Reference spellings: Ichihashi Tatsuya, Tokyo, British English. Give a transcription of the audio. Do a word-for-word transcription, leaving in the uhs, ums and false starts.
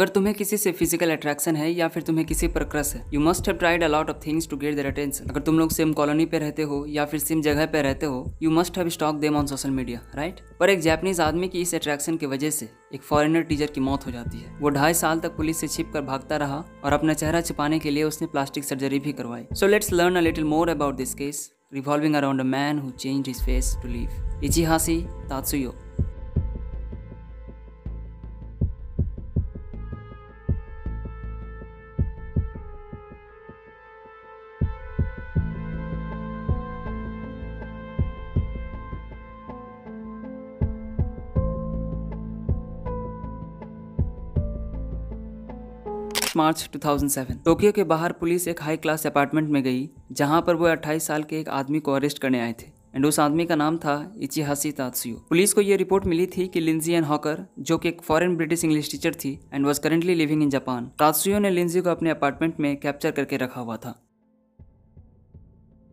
अगर तुम्हें किसी से फिजिकल अट्रैक्शन है या फिर तुम्हें किसी पर क्रश है, you must have tried a lot of things to get their attention. अगर तुम लोग सेम कॉलोनी पे रहते हो या फिर सेम जगह पे रहते हो, you must have stock them on social media, right. पर एक जापानीज आदमी की इस अट्रैक्शन की वजह से एक फॉरेनर टीचर की मौत हो जाती है। वो ढाई साल तक पुलिस से छिप कर भागता रहा और अपना चेहरा छिपाने के लिए उसने प्लास्टिक सर्जरी भी करवाई। So let's learn a little more about this case revolving around a man who changed his face to leave, Ichihashi Tatsuya. March दो हज़ार सात टोक्यो के बाहर पुलिस एक हाई क्लास अपार्टमेंट में गई, जहां पर वो अट्ठाईस साल के एक आदमी को अरेस्ट करने आए थे एंड उस आदमी का नाम था इचिहाशी तात्सुया। पुलिस को ये रिपोर्ट मिली थी कि लिंजी एंड हॉकर, जो कि एक फॉरेन ब्रिटिश इंग्लिश टीचर थी and was currently living in Japan, Tatsuya ने लिंजी को अपने अपार्टमेंट में कैप्चर करके रखा हुआ था।